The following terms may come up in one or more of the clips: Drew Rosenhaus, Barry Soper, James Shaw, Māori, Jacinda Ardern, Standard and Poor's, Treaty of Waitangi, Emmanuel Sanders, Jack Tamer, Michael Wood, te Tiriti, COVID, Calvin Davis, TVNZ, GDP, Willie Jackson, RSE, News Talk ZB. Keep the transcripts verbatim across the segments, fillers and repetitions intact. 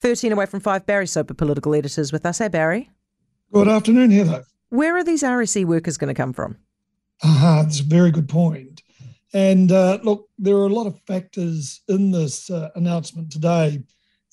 thirteen away from five, Barry Soper, political editors with us. Hey, Barry. Good afternoon, Heather. Where are these R S E workers going to come from? Ah, uh-huh, that's a very good point. And uh, look, there are a lot of factors in this uh, announcement today,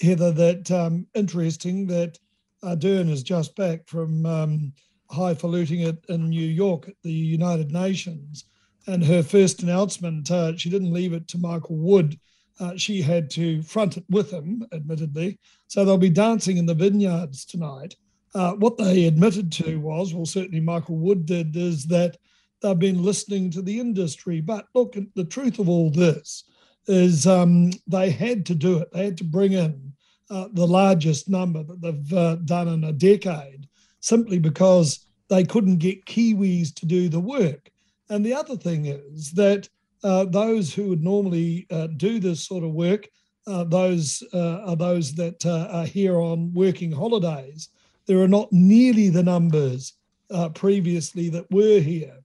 Heather, that um, interesting that Ardern is just back from um, highfaluting it in New York at the United Nations. And her first announcement, uh, she didn't leave it to Michael Wood. Uh, she had to front it with him, admittedly. So they'll be dancing in the vineyards tonight. Uh, what they admitted to was, well, certainly Michael Wood did, is that they've been listening to the industry. But look, the truth of all this is um, they had to do it. They had to bring in uh, the largest number that they've uh, done in a decade simply because they couldn't get Kiwis to do the work. And the other thing is that uh, those who would normally uh, do this sort of work, uh, those uh, are those that uh, are here on working holidays. There are not nearly the numbers uh, previously that were here.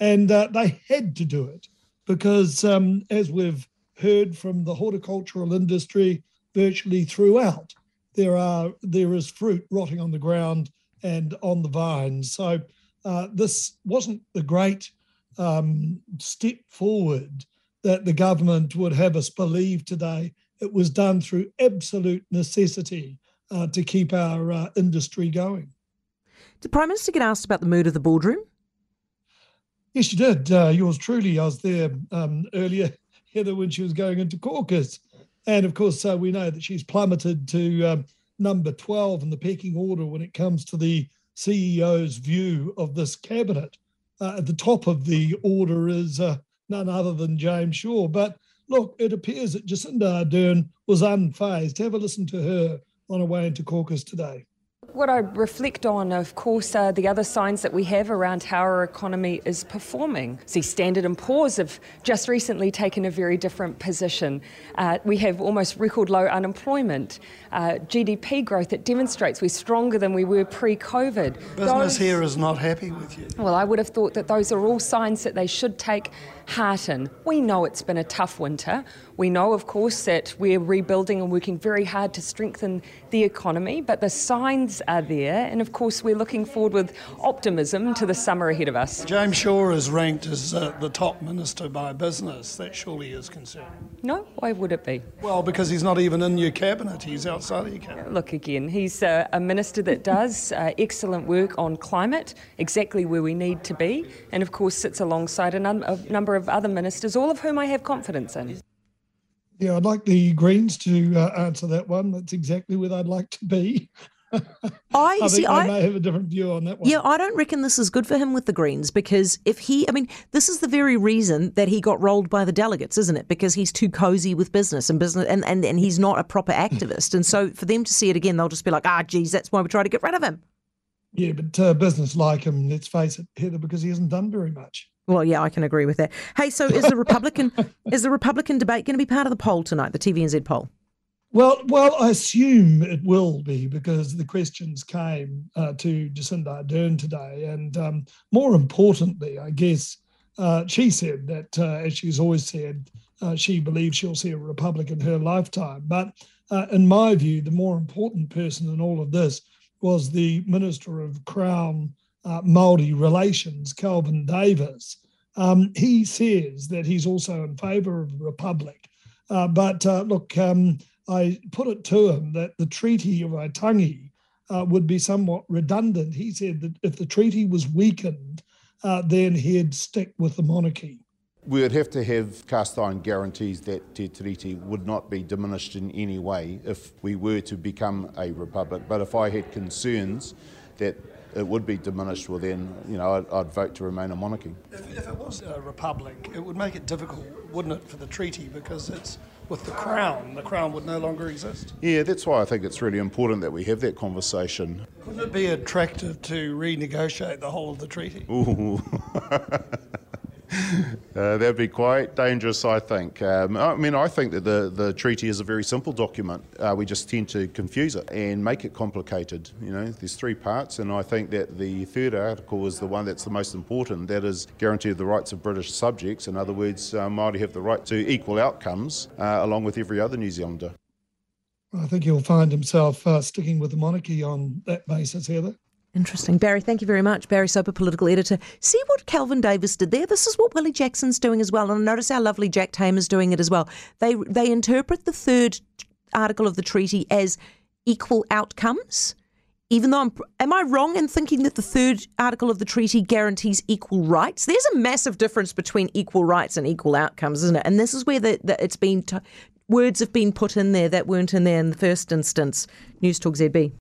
And uh, they had to do it because, um, as we've heard from the horticultural industry virtually throughout, there are there is fruit rotting on the ground and on the vines. So uh, this wasn't the great um, step forward that the government would have us believe today. It was done through absolute necessity uh, to keep our uh, industry going. Did Prime Minister get asked about the mood of the boardroom? Yes, you did. Uh, yours truly. I was there um, earlier, Heather, when she was going into caucus. And, of course, uh, we know that she's plummeted to um, number twelve in the pecking order when it comes to the C E O's view of this cabinet. Uh, at the top of the order is uh, none other than James Shaw. But, look, it appears that Jacinda Ardern was unfazed. Have a listen to her on her way into caucus today. What I reflect on, of course, are the other signs that we have around how our economy is performing. See, Standard and Poor's have just recently taken a very different position. Uh, we have almost record low unemployment, uh, G D P growth that demonstrates we're stronger than we were pre-COVID. Business those, here is not happy with you. Well, I would have thought that those are all signs that they should take heart in. We know it's been a tough winter. We know, of course, that we're rebuilding and working very hard to strengthen the economy, but the signs are there, and of course we're looking forward with optimism to the summer ahead of us. James Shaw is ranked as uh, the top minister by business. That surely is concerning. No, why would it be? Well, because he's not even in your cabinet, he's outside of your cabinet. Look, again, he's uh, a minister that does uh, excellent work on climate, exactly where we need to be, and of course sits alongside a, num- a number of other ministers, all of whom I have confidence in. Yeah, I'd like the Greens to uh, answer that one. That's exactly where I'd like to be. I, I think see, I, I may have a different view on that one. Yeah, I don't reckon this is good for him with the Greens because if he, I mean, this is the very reason that he got rolled by the delegates, isn't it? Because he's too cozy with business and business, and, and, and he's not a proper activist. And so for them to see it again, they'll just be like, ah, geez, that's why we try to get rid of him. Yeah, but uh, business like him, let's face it, Heather, because he hasn't done very much. Well, yeah, I can agree with that. Hey, so is the Republican is the Republican debate going to be part of the poll tonight, the T V N Z poll? Well, well, I assume it will be because the questions came uh, to Jacinda Ardern today. And um, more importantly, I guess, uh, she said that, uh, as she's always said, uh, she believes she'll see a Republic in her lifetime. But uh, in my view, the more important person in all of this was the Minister of Crown uh, Māori Relations, Calvin Davis. Um, he says that he's also in favour of a Republic. Uh, but uh, look... Um, I put it to him that the Treaty of Waitangi uh, would be somewhat redundant. He said that if the treaty was weakened, uh, then he'd stick with the monarchy. We would have to have cast iron guarantees that te Tiriti would not be diminished in any way if we were to become a republic. But if I had concerns that it would be diminished, well then, you know, I'd, I'd vote to remain a monarchy. If, if it was a republic, it would make it difficult, wouldn't it, for the treaty, because it's with the Crown. The Crown would no longer exist. Yeah, that's why I think it's really important that we have that conversation. Couldn't it be attractive to renegotiate the whole of the treaty? Ooh. Uh, that'd be quite dangerous, I think. Um, I mean, I think that the, the treaty is a very simple document. Uh, we just tend to confuse it and make it complicated. You know, there's three parts, and I think that the third article is the one that's the most important. That is guarantee of the rights of British subjects. In other words, uh, Māori have the right to equal outcomes uh, along with every other New Zealander. I think he'll find himself uh, sticking with the monarchy on that basis, Heather. Interesting. Barry, thank you very much. Barry Soper, political editor. See what Calvin Davis did there? This is what Willie Jackson's doing as well. And notice how lovely Jack Tamer's doing it as well. They they interpret the third article of the treaty as equal outcomes, even though I'm, am I wrong in thinking that the third article of the treaty guarantees equal rights? There's a massive difference between equal rights and equal outcomes, isn't it? And this is where the, the, it's been t- words have been put in there that weren't in there in the first instance. News Talk Z B.